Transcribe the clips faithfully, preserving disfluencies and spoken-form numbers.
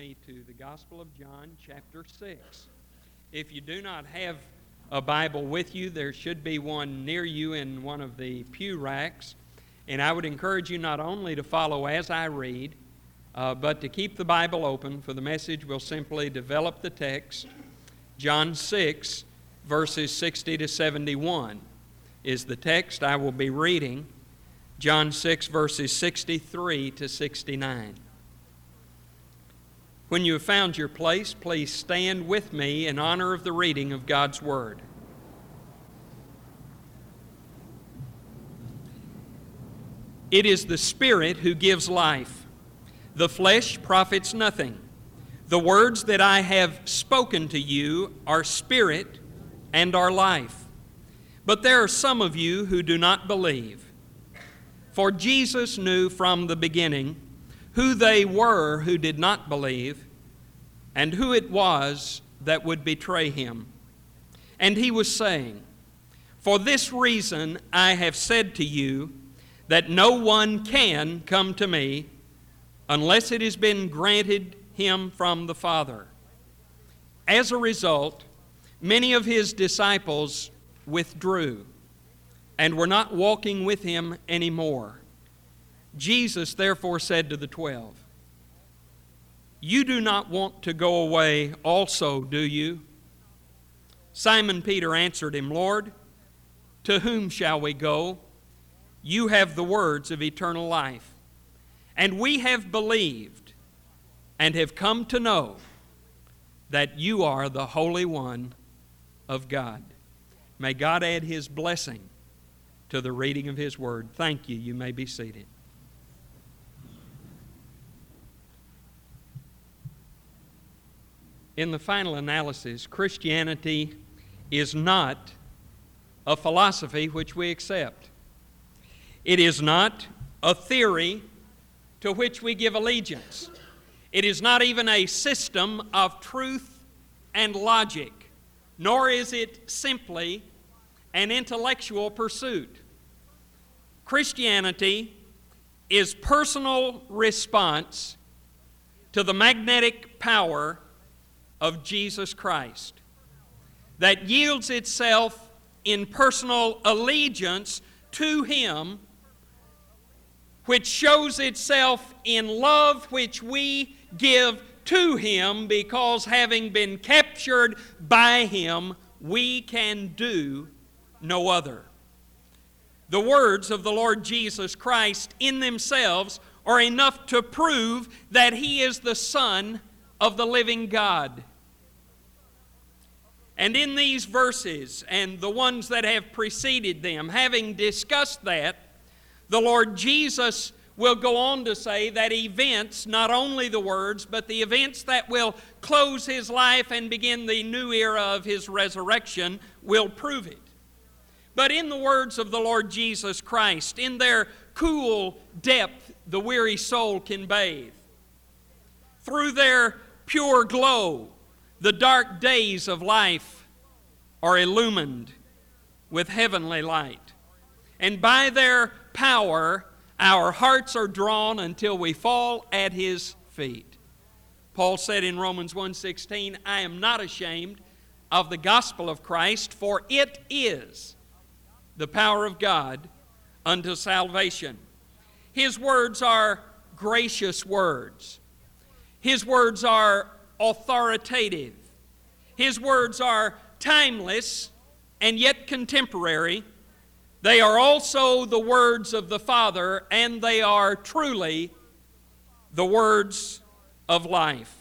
me to the Gospel of John, chapter six. If you do not have a Bible with you, there should be one near you in one of the pew racks. And I would encourage you not only to follow as I read, uh, but to keep the Bible open, for the message will simply develop the text. John six, verses sixty to seventy-one is the text I will be reading. John six, verses sixty-three to sixty-nine. When you have found your place, please stand with me in honor of the reading of God's Word. It is the Spirit who gives life. The flesh profits nothing. The words that I have spoken to you are spirit and are life. But there are some of you who do not believe. For Jesus knew from the beginning who they were who did not believe, and who it was that would betray him. And he was saying, "For this reason I have said to you, that no one can come to me unless it has been granted him from the Father." As a result, many of his disciples withdrew and were not walking with him anymore. Jesus therefore said to the twelve, "You do not want to go away also, do you?" Simon Peter answered him, "Lord, to whom shall we go? You have the words of eternal life. And we have believed and have come to know that you are the Holy One of God." May God add His blessing to the reading of His Word. Thank you. You may be seated. In the final analysis, Christianity is not a philosophy which we accept. It is not a theory to which we give allegiance. It is not even a system of truth and logic, nor is it simply an intellectual pursuit. Christianity is personal response to the magnetic power of Jesus Christ that yields itself in personal allegiance to Him, which shows itself in love which we give to Him, because having been captured by Him, we can do no other. The words of the Lord Jesus Christ in themselves are enough to prove that He is the Son of the living God. And in these verses and the ones that have preceded them, having discussed that, the Lord Jesus will go on to say that events, not only the words, but the events that will close His life and begin the new era of His resurrection will prove it. But in the words of the Lord Jesus Christ, in their cool depth, the weary soul can bathe. Through their pure glow, the dark days of life are illumined with heavenly light. And by their power, our hearts are drawn until we fall at His feet. Paul said in Romans one sixteen, "I am not ashamed of the gospel of Christ, for it is the power of God unto salvation." His words are gracious words. His words are authoritative. His words are timeless and yet contemporary. They are also the words of the Father, and they are truly the words of life.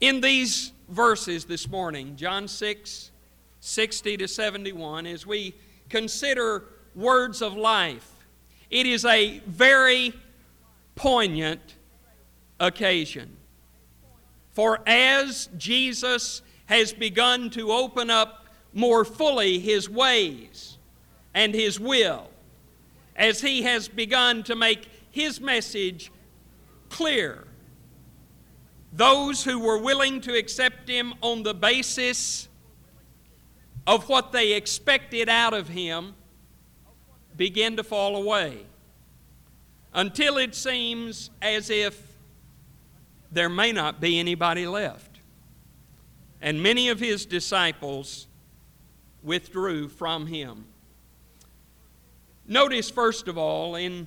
In these verses this morning, John six, sixty to seventy-one, as we consider words of life, it is a very poignant occasion. For as Jesus has begun to open up more fully His ways and His will, as He has begun to make His message clear, those who were willing to accept Him on the basis of what they expected out of Him begin to fall away, until it seems as if there may not be anybody left. And many of his disciples withdrew from him. Notice, first of all, in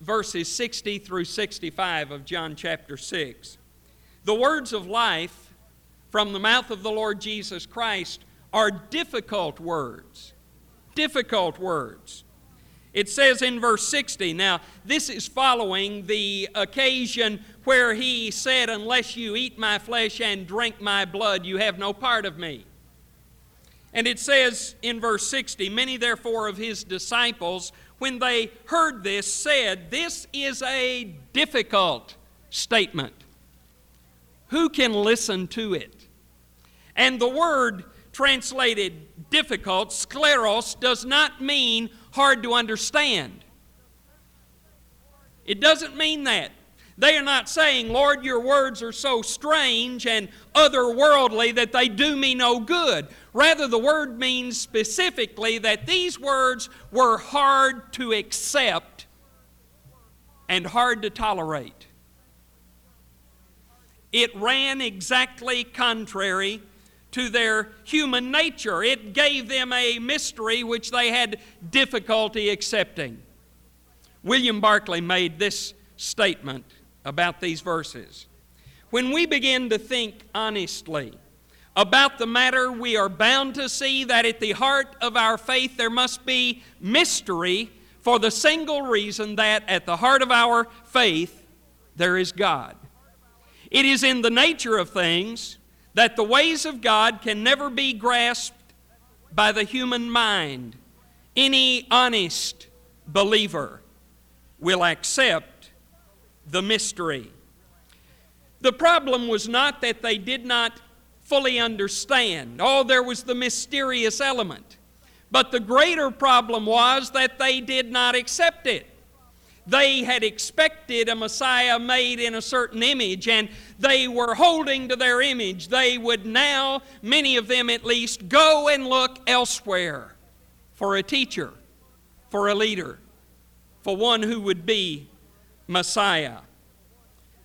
verses sixty through sixty-five of John chapter six, the words of life from the mouth of the Lord Jesus Christ are difficult words. Difficult words. It says in verse sixty, now this is following the occasion where he said, unless you eat my flesh and drink my blood, you have no part of me. And it says in verse sixty, many therefore of his disciples, when they heard this, said, this is a difficult statement. Who can listen to it? And the word translated difficult, scleros, does not mean hard to understand. It doesn't mean that. They are not saying, Lord, your words are so strange and otherworldly that they do me no good. Rather, the word means specifically that these words were hard to accept and hard to tolerate. It ran exactly contrary to their human nature. It gave them a mystery which they had difficulty accepting. William Barclay made this statement about these verses. When we begin to think honestly about the matter, we are bound to see that at the heart of our faith there must be mystery, for the single reason that at the heart of our faith there is God. It is in the nature of things that the ways of God can never be grasped by the human mind. Any honest believer will accept the mystery. The problem was not that they did not fully understand. Oh, there was the mysterious element. But the greater problem was that they did not accept it. They had expected a Messiah made in a certain image, and they were holding to their image. They would now, many of them at least, go and look elsewhere for a teacher, for a leader, for one who would be Messiah.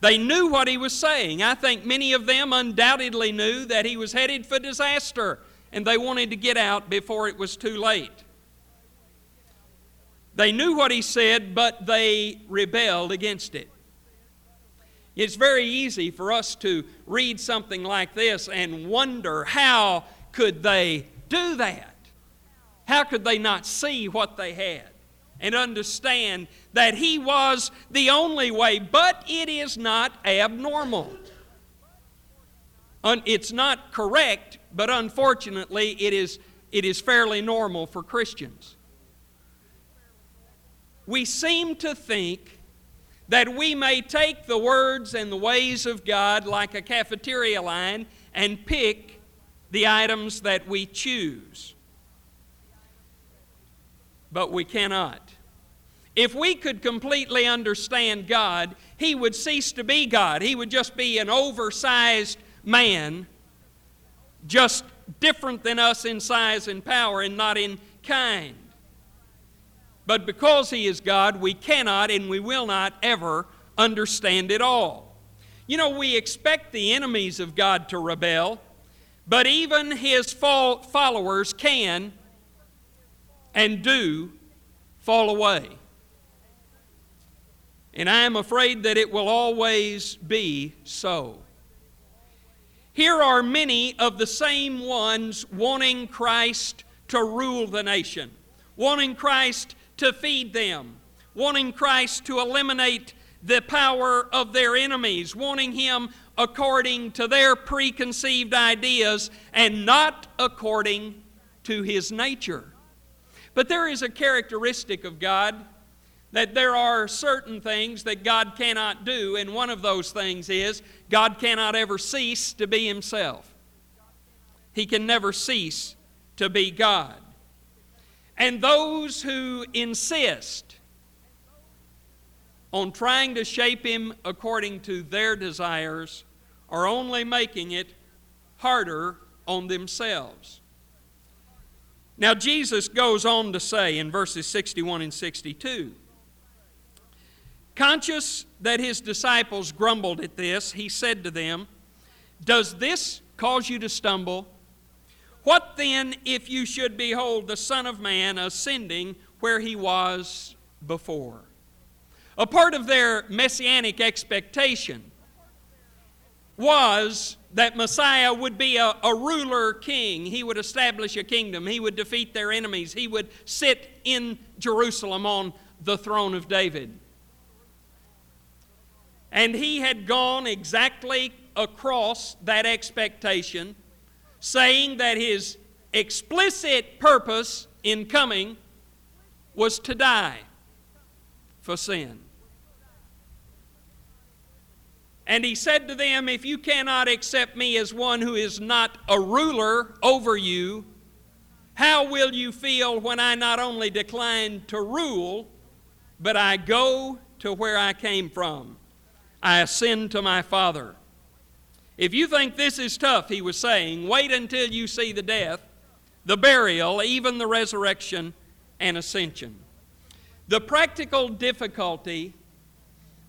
They knew what he was saying. I think many of them undoubtedly knew that he was headed for disaster, and they wanted to get out before it was too late. They knew what he said, but they rebelled against it. It's very easy for us to read something like this and wonder, how could they do that? How could they not see what they had and understand that he was the only way? But it is not abnormal. It's not correct, but unfortunately it is, it is fairly normal for Christians. We seem to think that we may take the words and the ways of God like a cafeteria line and pick the items that we choose. But we cannot. If we could completely understand God, he would cease to be God. He would just be an oversized man, just different than us in size and power and not in kind. But because he is God, we cannot and we will not ever understand it all. You know, we expect the enemies of God to rebel, but even his followers can and do fall away. And I am afraid that it will always be so. Here are many of the same ones wanting Christ to rule the nation, wanting Christ to feed them, wanting Christ to eliminate the power of their enemies, wanting him according to their preconceived ideas and not according to his nature. But there is a characteristic of God that there are certain things that God cannot do, and one of those things is God cannot ever cease to be himself. He can never cease to be God. And those who insist on trying to shape him according to their desires are only making it harder on themselves. Now Jesus goes on to say in verses sixty-one and sixty-two, Conscious that his disciples grumbled at this, he said to them, "Does this cause you to stumble? What then if you should behold the Son of Man ascending where he was before?" A part of their messianic expectation was that Messiah would be a, a ruler king. He would establish a kingdom. He would defeat their enemies. He would sit in Jerusalem on the throne of David. And he had gone exactly across that expectation, saying that his explicit purpose in coming was to die for sin. And he said to them, "If you cannot accept me as one who is not a ruler over you, how will you feel when I not only decline to rule, but I go to where I came from? I ascend to my Father." If you think this is tough, he was saying, wait until you see the death, the burial, even the resurrection and ascension. The practical difficulty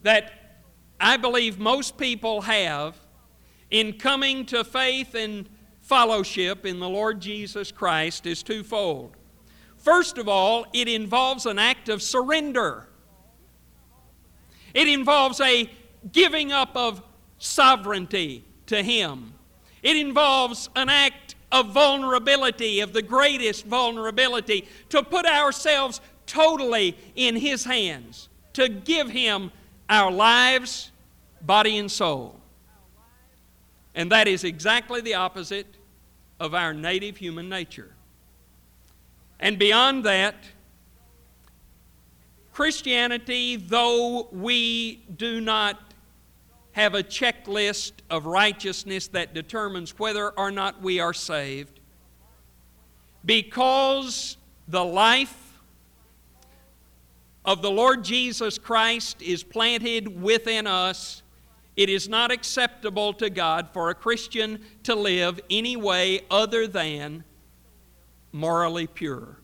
that I believe most people have in coming to faith and fellowship in the Lord Jesus Christ is twofold. First of all, it involves an act of surrender. It involves a giving up of sovereignty to Him. It involves an act of vulnerability, of the greatest vulnerability, to put ourselves totally in His hands, to give Him our lives, body and soul. And that is exactly the opposite of our native human nature. And beyond that, Christianity, though we do not have a checklist of righteousness that determines whether or not we are saved, because the life of the Lord Jesus Christ is planted within us, it is not acceptable to God for a Christian to live any way other than morally pure.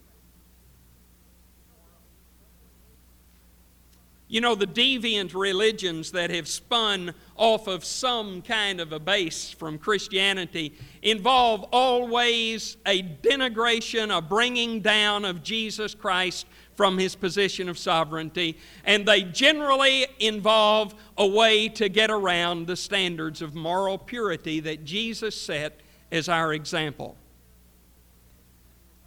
You know, the deviant religions that have spun off of some kind of a base from Christianity involve always a denigration, a bringing down of Jesus Christ from His position of sovereignty, and they generally involve a way to get around the standards of moral purity that Jesus set as our example.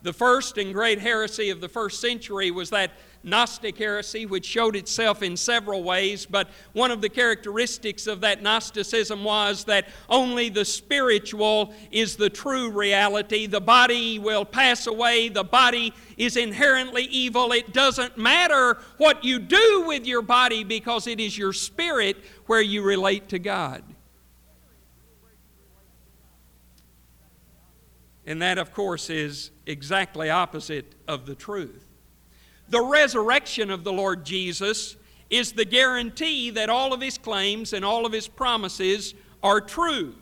The first and great heresy of the first century was that Gnostic heresy, which showed itself in several ways, but one of the characteristics of that Gnosticism was that only the spiritual is the true reality. The body will pass away. The body is inherently evil. It doesn't matter what you do with your body because it is your spirit where you relate to God. And that, of course, is exactly opposite of the truth. The resurrection of the Lord Jesus is the guarantee that all of His claims and all of His promises are true.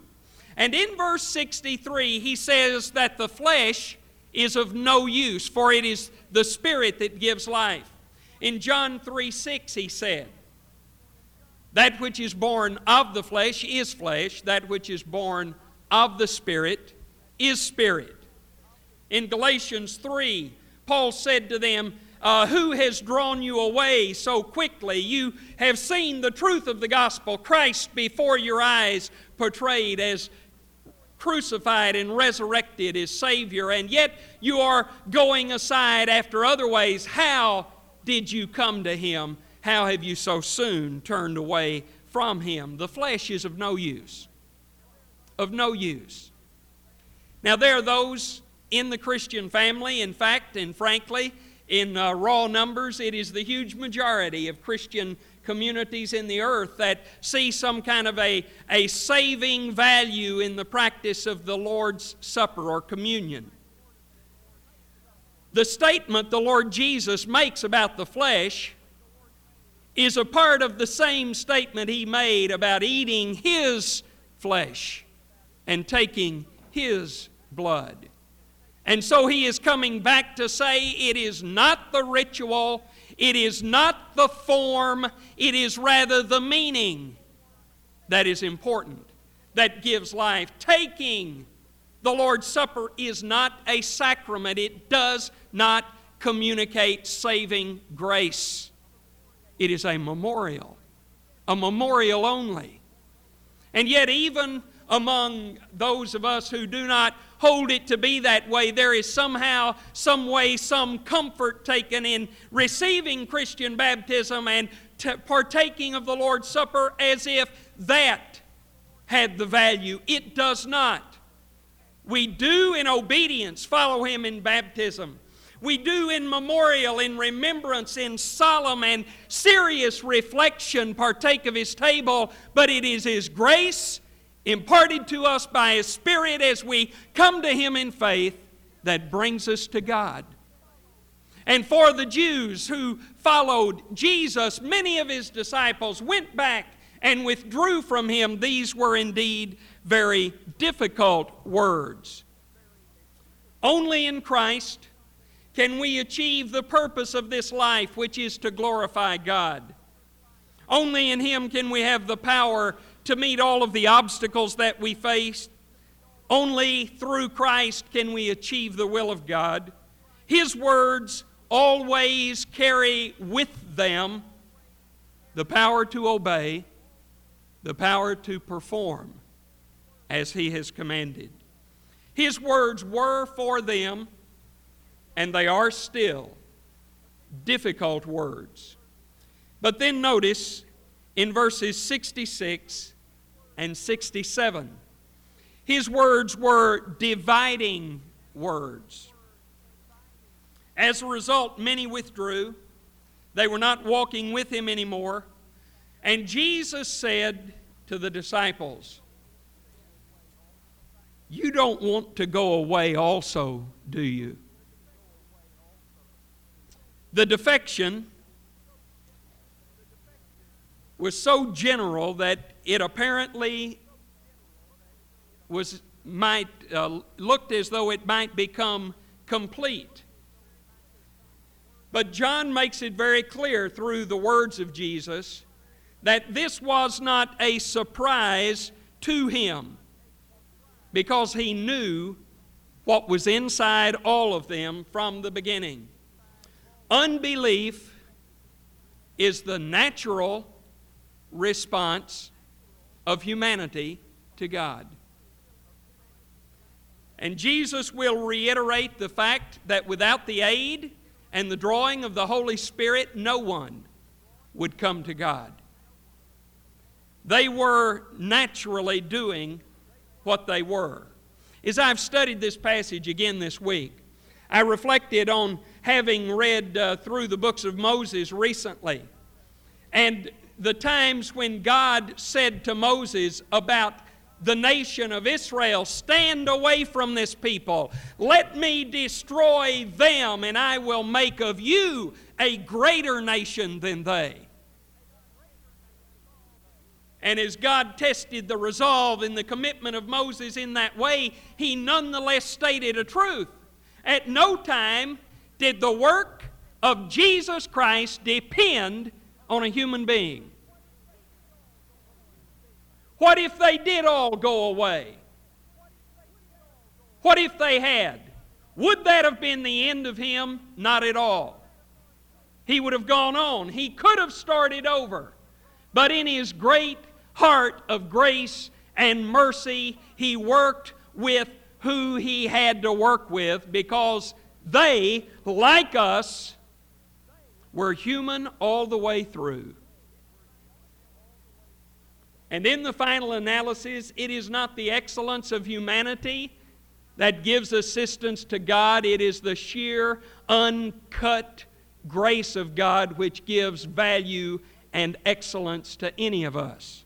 And in verse sixty-three, he says that the flesh is of no use, for it is the Spirit that gives life. In John three six, he said, "That which is born of the flesh is flesh, that which is born of the Spirit is spirit." In Galatians three, Paul said to them, Uh, who has drawn you away so quickly? You have seen the truth of the gospel, Christ before your eyes, portrayed as crucified and resurrected as Savior, and yet you are going aside after other ways. How did you come to Him? How have you so soon turned away from Him? The flesh is of no use. Of no use. Now, there are those in the Christian family, in fact, and frankly, in uh, raw numbers, it is the huge majority of Christian communities in the earth that see some kind of a, a saving value in the practice of the Lord's Supper or communion. The statement the Lord Jesus makes about the flesh is a part of the same statement He made about eating His flesh and taking His blood. And so he is coming back to say it is not the ritual, it is not the form, it is rather the meaning that is important, that gives life. Taking the Lord's Supper is not a sacrament. It does not communicate saving grace. It is a memorial, a memorial only. And yet even among those of us who do not hold it to be that way, there is somehow, some way, some comfort taken in receiving Christian baptism and t- partaking of the Lord's Supper as if that had the value. It does not. We do in obedience follow Him in baptism. We do in memorial, in remembrance, in solemn and serious reflection partake of His table, but it is His grace imparted to us by His Spirit as we come to Him in faith that brings us to God. And for the Jews who followed Jesus, many of His disciples went back and withdrew from Him. These were indeed very difficult words. Only in Christ can we achieve the purpose of this life, which is to glorify God. Only in Him can we have the power to meet all of the obstacles that we face. Only through Christ can we achieve the will of God. His words always carry with them the power to obey, the power to perform as He has commanded. His words were for them, and they are still, difficult words. But then notice in verses sixty-six and sixty-seven, His words were dividing words. As a result, many withdrew. They were not walking with Him anymore. And Jesus said to the disciples, "You don't want to go away also, do you?" The defection was so general that it apparently was might uh, looked as though it might become complete. But John makes it very clear through the words of Jesus that this was not a surprise to Him, because He knew what was inside all of them from the beginning. Unbelief is the natural response of humanity to God. And Jesus will reiterate the fact that without the aid and the drawing of the Holy Spirit, no one would come to God. They were naturally doing what they were. As I've studied this passage again this week, I reflected on having read uh, through the books of Moses recently, and the times when God said to Moses about the nation of Israel, "Stand away from this people. Let me destroy them, and I will make of you a greater nation than they." And as God tested the resolve and the commitment of Moses in that way, He nonetheless stated a truth. At no time did the work of Jesus Christ depend on a human being. What if they did all go away? What if they had? Would that have been the end of Him? Not at all. He would have gone on. He could have started over. But in His great heart of grace and mercy, He worked with who He had to work with, because they, like us, were human all the way through. And in the final analysis, it is not the excellence of humanity that gives assistance to God. It is the sheer, uncut grace of God which gives value and excellence to any of us.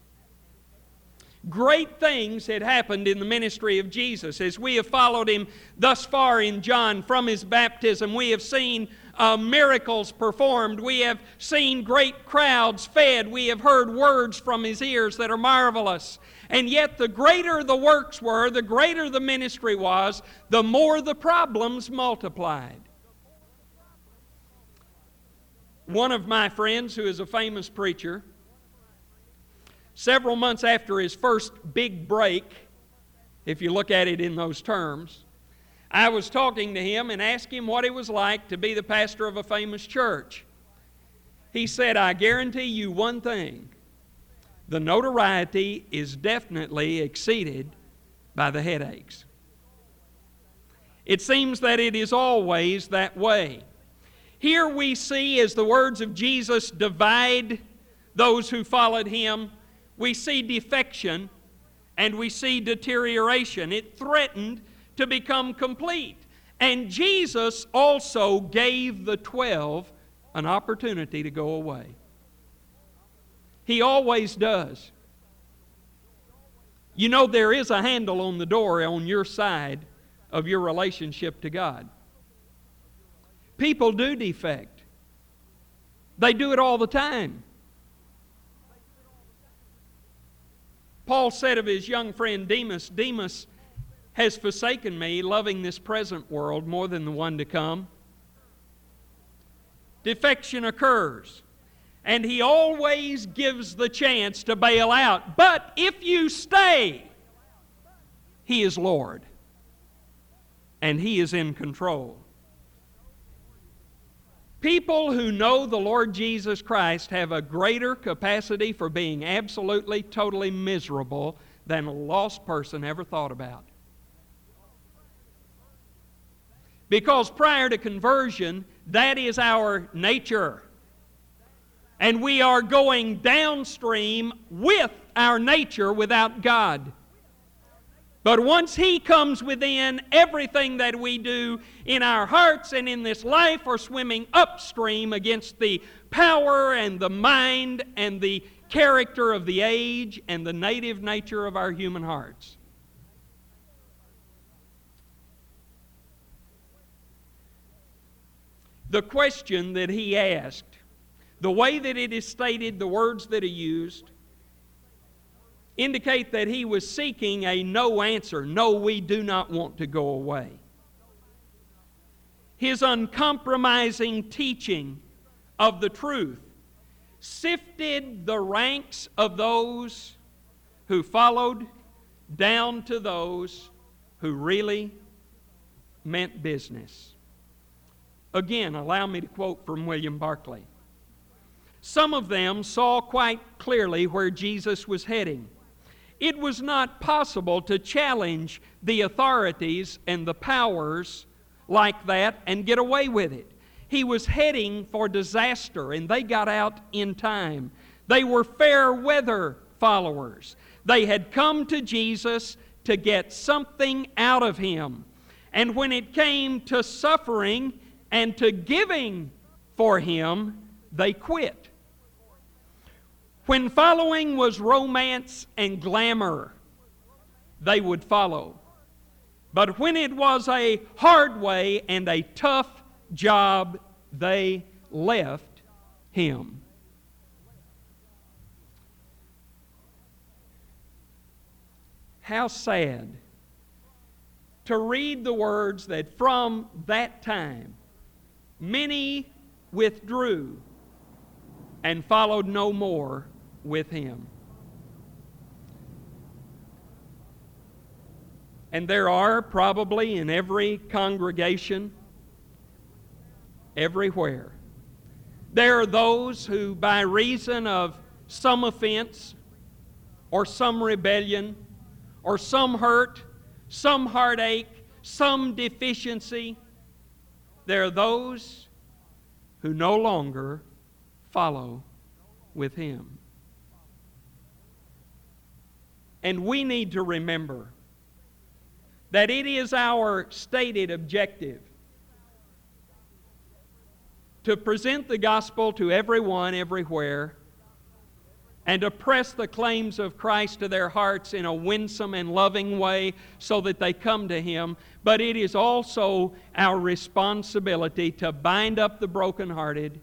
Great things had happened in the ministry of Jesus. As we have followed him thus far in John from his baptism, we have seen uh, miracles performed. We have seen great crowds fed. We have heard words from his ears that are marvelous. And yet the greater the works were, the greater the ministry was, the more the problems multiplied. One of my friends, who is a famous preacher, several months after his first big break, if you look at it in those terms, I was talking to him and asked him what it was like to be the pastor of a famous church. He said, "I guarantee you one thing, the notoriety is definitely exceeded by the headaches." It seems that it is always that way. Here we see, as the words of Jesus divide those who followed him, we see defection and we see deterioration. It threatened to become complete. And Jesus also gave the twelve an opportunity to go away. He always does. You know, there is a handle on the door on your side of your relationship to God. People do defect. They do it all the time. Paul said of his young friend Demas, "Demas has forsaken me, loving this present world more than the one to come." Defection occurs, and he always gives the chance to bail out. But if you stay, he is Lord, and he is in control. People who know the Lord Jesus Christ have a greater capacity for being absolutely, totally miserable than a lost person ever thought about. Because prior to conversion, that is our nature. And we are going downstream with our nature without God. But once he comes within, everything that we do in our hearts and in this life are swimming upstream against the power and the mind and the character of the age and the native nature of our human hearts. The question that he asked, the way that it is stated, the words that are used, indicate that he was seeking a no answer. No, we do not want to go away. His uncompromising teaching of the truth sifted the ranks of those who followed down to those who really meant business. Again, allow me to quote from William Barclay. "Some of them saw quite clearly where Jesus was heading. It was not possible to challenge the authorities and the powers like that and get away with it. He was heading for disaster, and they got out in time. They were fair weather followers. They had come to Jesus to get something out of him. And when it came to suffering and to giving for him, they quit. When following was romance and glamour, they would follow. But when it was a hard way and a tough job, they left him." How sad to read the words that from that time many withdrew and followed no more with him. And there are probably in every congregation, everywhere, there are those who by reason of some offense or some rebellion or some hurt, some heartache, some deficiency, there are those who no longer follow with him. And we need to remember that it is our stated objective to present the gospel to everyone, everywhere, and to press the claims of Christ to their hearts in a winsome and loving way so that they come to Him. But it is also our responsibility to bind up the brokenhearted.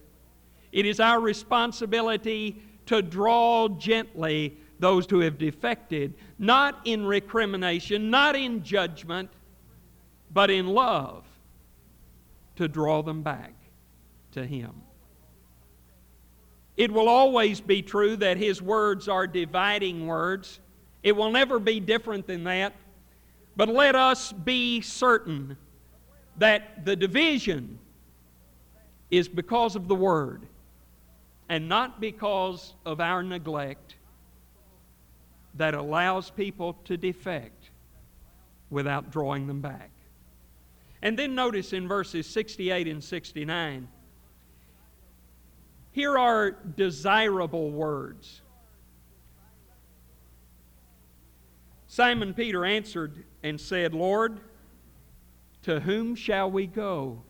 It is our responsibility to draw gently those who have defected, not in recrimination, not in judgment, but in love, to draw them back to Him. It will always be true that His words are dividing words. It will never be different than that. But let us be certain that the division is because of the Word and not because of our neglect that allows people to defect without drawing them back. And then notice in verses sixty-eight and sixty-nine, here are desirable words. Simon Peter answered and said, "Lord, to whom shall we go?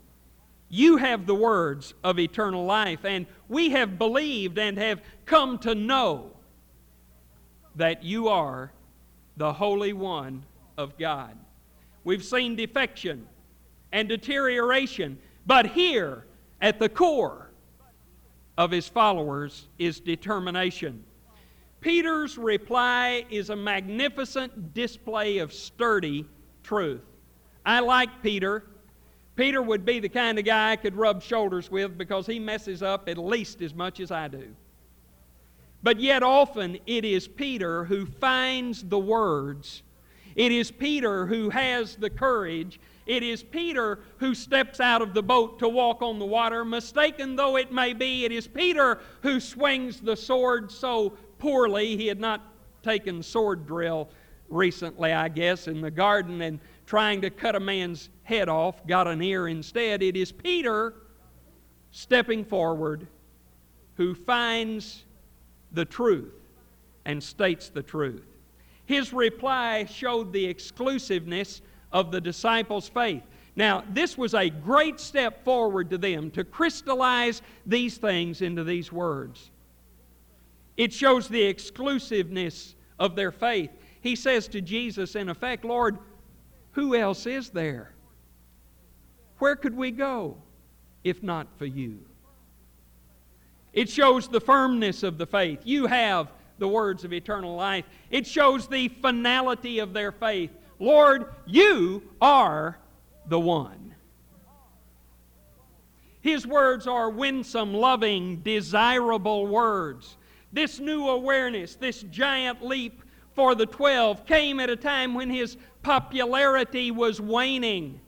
You have the words of eternal life, and we have believed and have come to know that you are the Holy One of God." We've seen defection and deterioration, but here at the core of his followers is determination. Peter's reply is a magnificent display of sturdy truth. I like Peter. Peter would be the kind of guy I could rub shoulders with because he messes up at least as much as I do. But yet often it is Peter who finds the words. It is Peter who has the courage. It is Peter who steps out of the boat to walk on the water, mistaken though it may be. It is Peter who swings the sword so poorly. He had not taken sword drill recently, I guess, in the garden, and trying to cut a man's head off, got an ear instead. It is Peter stepping forward who finds the truth and states the truth. His reply showed the exclusiveness of the disciples' faith. Now, this was a great step forward to them to crystallize these things into these words. It shows the exclusiveness of their faith. He says to Jesus, in effect, "Lord, who else is there? Where could we go if not for you?" It shows the firmness of the faith. You have the words of eternal life. It shows the finality of their faith. Lord, you are the one. His words are winsome, loving, desirable words. This new awareness, this giant leap for the twelve, came at a time when his popularity was waning.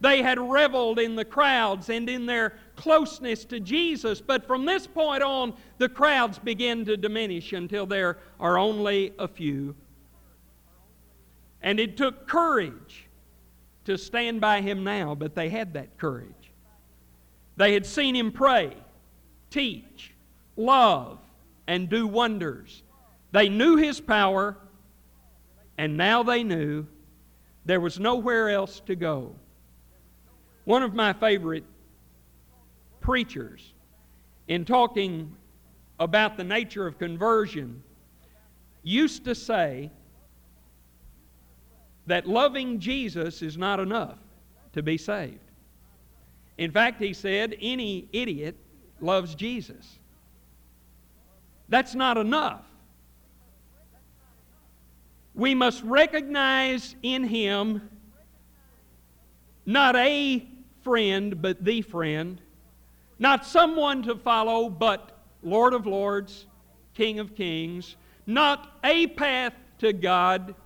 They had reveled in the crowds and in their closeness to Jesus, but from this point on, the crowds begin to diminish until there are only a few. And it took courage to stand by him now, but they had that courage. They had seen him pray, teach, love, and do wonders. They knew his power, and now they knew there was nowhere else to go. One of my favorite preachers, in talking about the nature of conversion, used to say that loving Jesus is not enough to be saved. In fact, he said, any idiot loves Jesus. That's not enough. We must recognize in him not a friend, but the friend. Not someone to follow, but Lord of Lords, King of Kings. Not a path to God,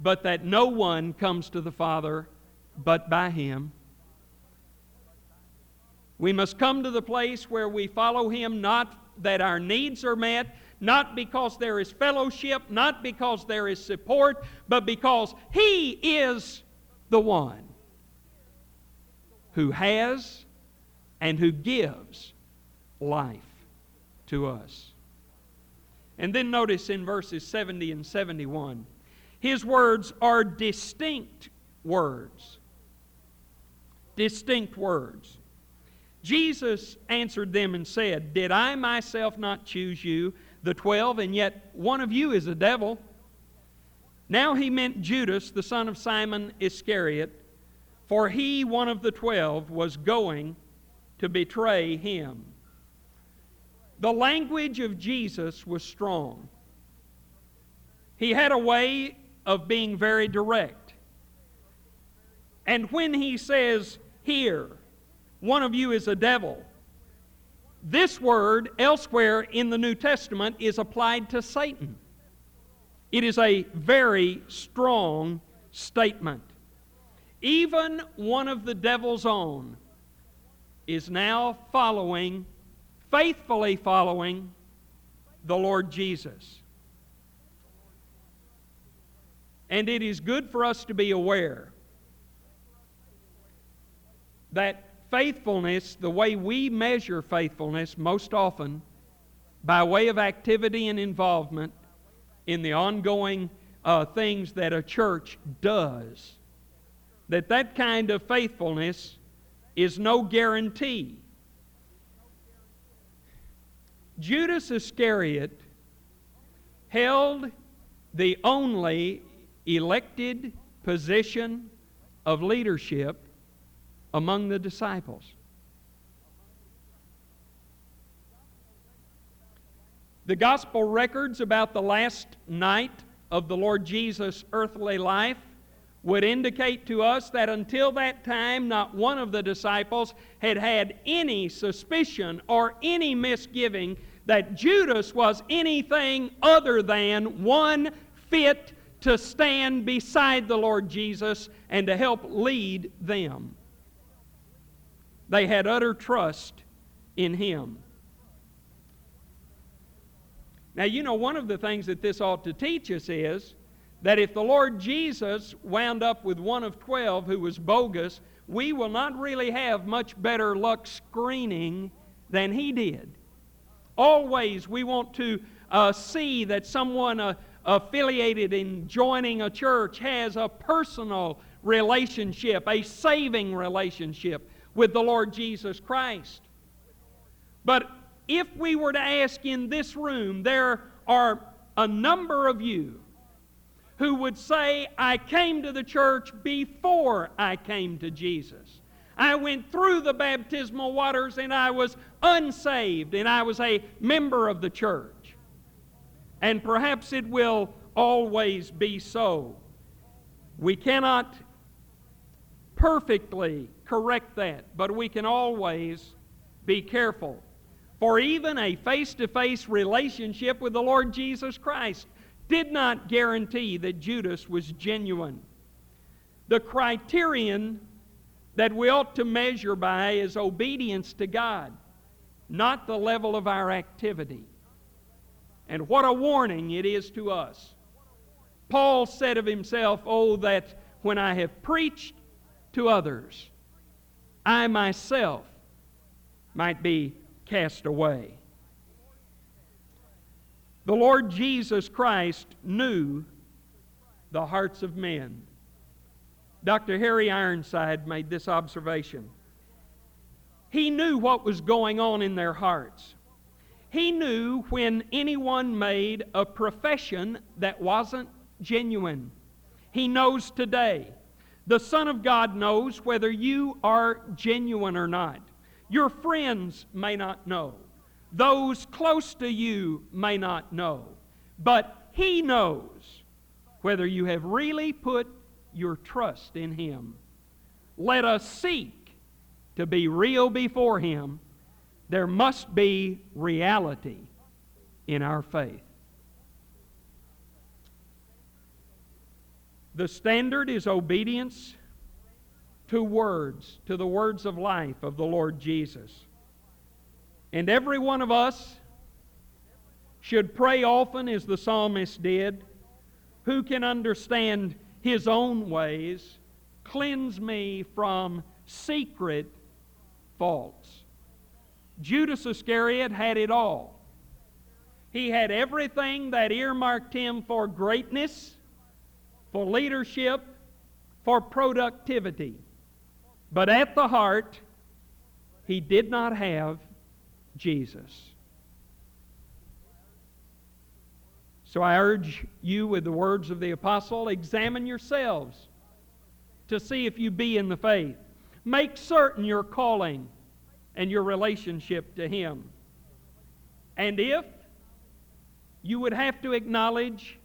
but that no one comes to the Father but by Him. We must come to the place where we follow Him, not that our needs are met, not because there is fellowship, not because there is support, but because He is the one who has and who gives life to us. And then notice in verses seventy and seventy-one, His words are distinct words. Distinct words. Jesus answered them and said, "Did I myself not choose you? the twelve, and yet one of you is a devil. Now he meant Judas, the son of Simon Iscariot, for he, one of the twelve, was going to betray him. The language of Jesus was strong. He had a way of being very direct. And when he says, here, one of you is a devil, this word elsewhere in the New Testament is applied to Satan. It is a very strong statement. Even one of the devil's own is now following, faithfully following, the Lord Jesus. And it is good for us to be aware that faithfulness, the way we measure faithfulness most often by way of activity and involvement in the ongoing uh, things that a church does, that that kind of faithfulness is no guarantee. Judas Iscariot held the only elected position of leadership among the disciples. The gospel records about the last night of the Lord Jesus' earthly life would indicate to us that until that time, not one of the disciples had had any suspicion or any misgiving that Judas was anything other than one fit to stand beside the Lord Jesus and to help lead them. They had utter trust in him. Now, you know, one of the things that this ought to teach us is that if the Lord Jesus wound up with one of twelve who was bogus, we will not really have much better luck screening than he did. Always we want to uh, see that someone uh, affiliated in joining a church has a personal relationship, a saving relationship with the Lord Jesus Christ. But if we were to ask in this room, there are a number of you who would say, I came to the church before I came to Jesus. I went through the baptismal waters and I was unsaved and I was a member of the church. And perhaps it will always be so. We cannot perfectly correct that, but we can always be careful. For even a face-to-face relationship with the Lord Jesus Christ did not guarantee that Judas was genuine. The criterion that we ought to measure by is obedience to God, not the level of our activity. And what a warning it is to us. Paul said of himself, oh, that when I have preached to others, I myself might be cast away. The Lord Jesus Christ knew the hearts of men. Doctor Harry Ironside made this observation. He knew what was going on in their hearts. He knew when anyone made a profession that wasn't genuine. He knows today. The Son of God knows whether you are genuine or not. Your friends may not know. Those close to you may not know. But He knows whether you have really put your trust in Him. Let us seek to be real before Him. There must be reality in our faith. The standard is obedience to words, to the words of life of the Lord Jesus. And every one of us should pray often as the psalmist did, who can understand his own ways, cleanse me from secret faults. Judas Iscariot had it all. He had everything that earmarked him for greatness, for leadership, for productivity. But at the heart, he did not have Jesus. So I urge you with the words of the apostle, examine yourselves to see if you be in the faith. Make certain your calling and your relationship to Him. And if you would have to acknowledge,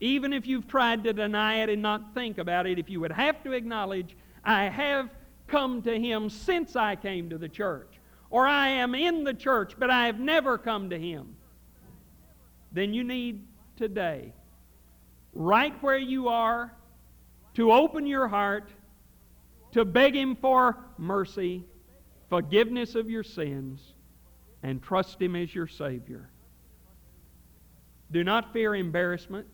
even if you've tried to deny it and not think about it, if you would have to acknowledge, I have come to Him since I came to the church, or I am in the church, but I have never come to Him, then you need today, right where you are, to open your heart, to beg Him for mercy, forgiveness of your sins, and trust Him as your Savior. Do not fear embarrassment.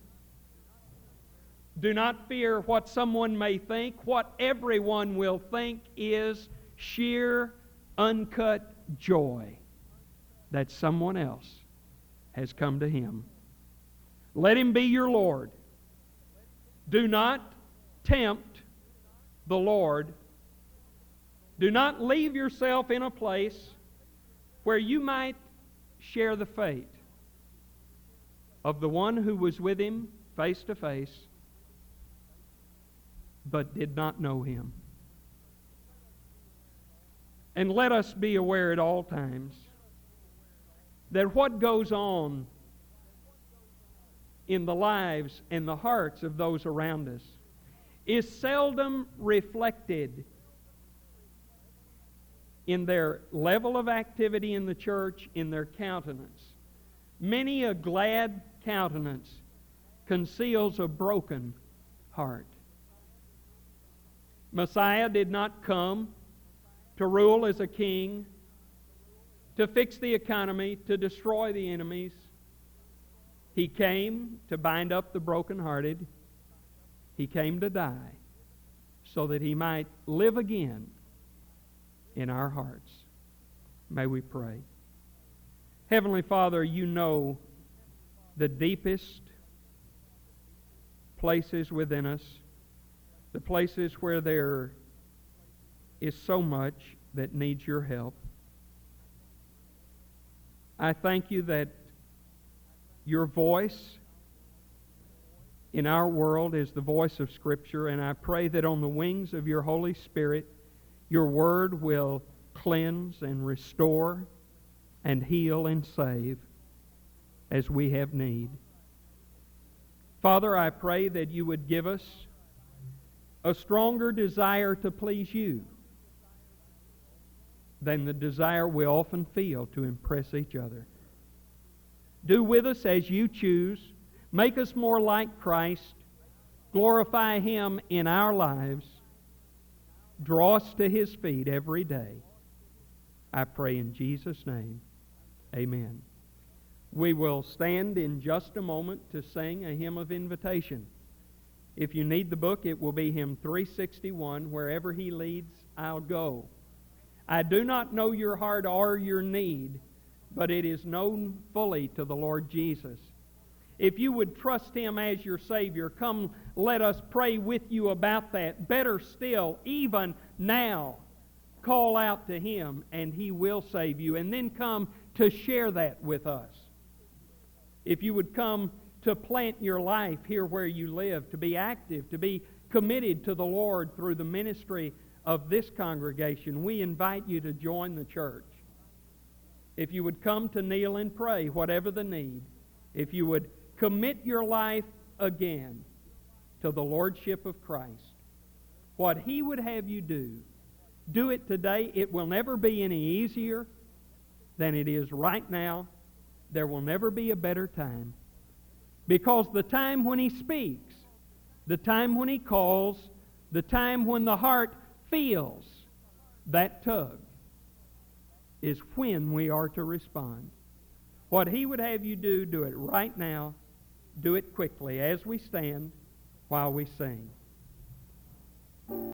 Do not fear what someone may think. What everyone will think is sheer, uncut joy that someone else has come to Him. Let Him be your Lord. Do not tempt the Lord. Do not leave yourself in a place where you might share the fate of the one who was with Him face to face but did not know Him. And let us be aware at all times that what goes on in the lives and the hearts of those around us is seldom reflected in their level of activity in the church, in their countenance. Many a glad countenance conceals a broken heart. Messiah did not come to rule as a king, to fix the economy, to destroy the enemies. He came to bind up the brokenhearted. He came to die so that He might live again in our hearts. May we pray. Heavenly Father, You know the deepest places within us, the places where there is so much that needs Your help. I thank You that Your voice in our world is the voice of Scripture, and I pray that on the wings of Your Holy Spirit, Your Word will cleanse and restore and heal and save as we have need. Father, I pray that You would give us a stronger desire to please You than the desire we often feel to impress each other. Do with us as You choose. Make us more like Christ. Glorify Him in our lives. Draw us to His feet every day. I pray in Jesus' name. Amen. We will stand in just a moment to sing a hymn of invitation. If you need the book, it will be hymn three sixty-one, Wherever He Leads, I'll Go. I do not know your heart or your need, but it is known fully to the Lord Jesus. If you would trust Him as your Savior, come let us pray with you about that. Better still, even now, call out to Him and He will save you. And then come to share that with us. If you would come to plant your life here where you live, to be active, to be committed to the Lord through the ministry of this congregation, we invite you to join the church. If you would come to kneel and pray, whatever the need, if you would commit your life again to the Lordship of Christ, what He would have you do, do it today. It will never be any easier than it is right now. There will never be a better time. Because the time when He speaks, the time when He calls, the time when the heart feels that tug is when we are to respond. What He would have you do, do it right now. Do it quickly as we stand while we sing.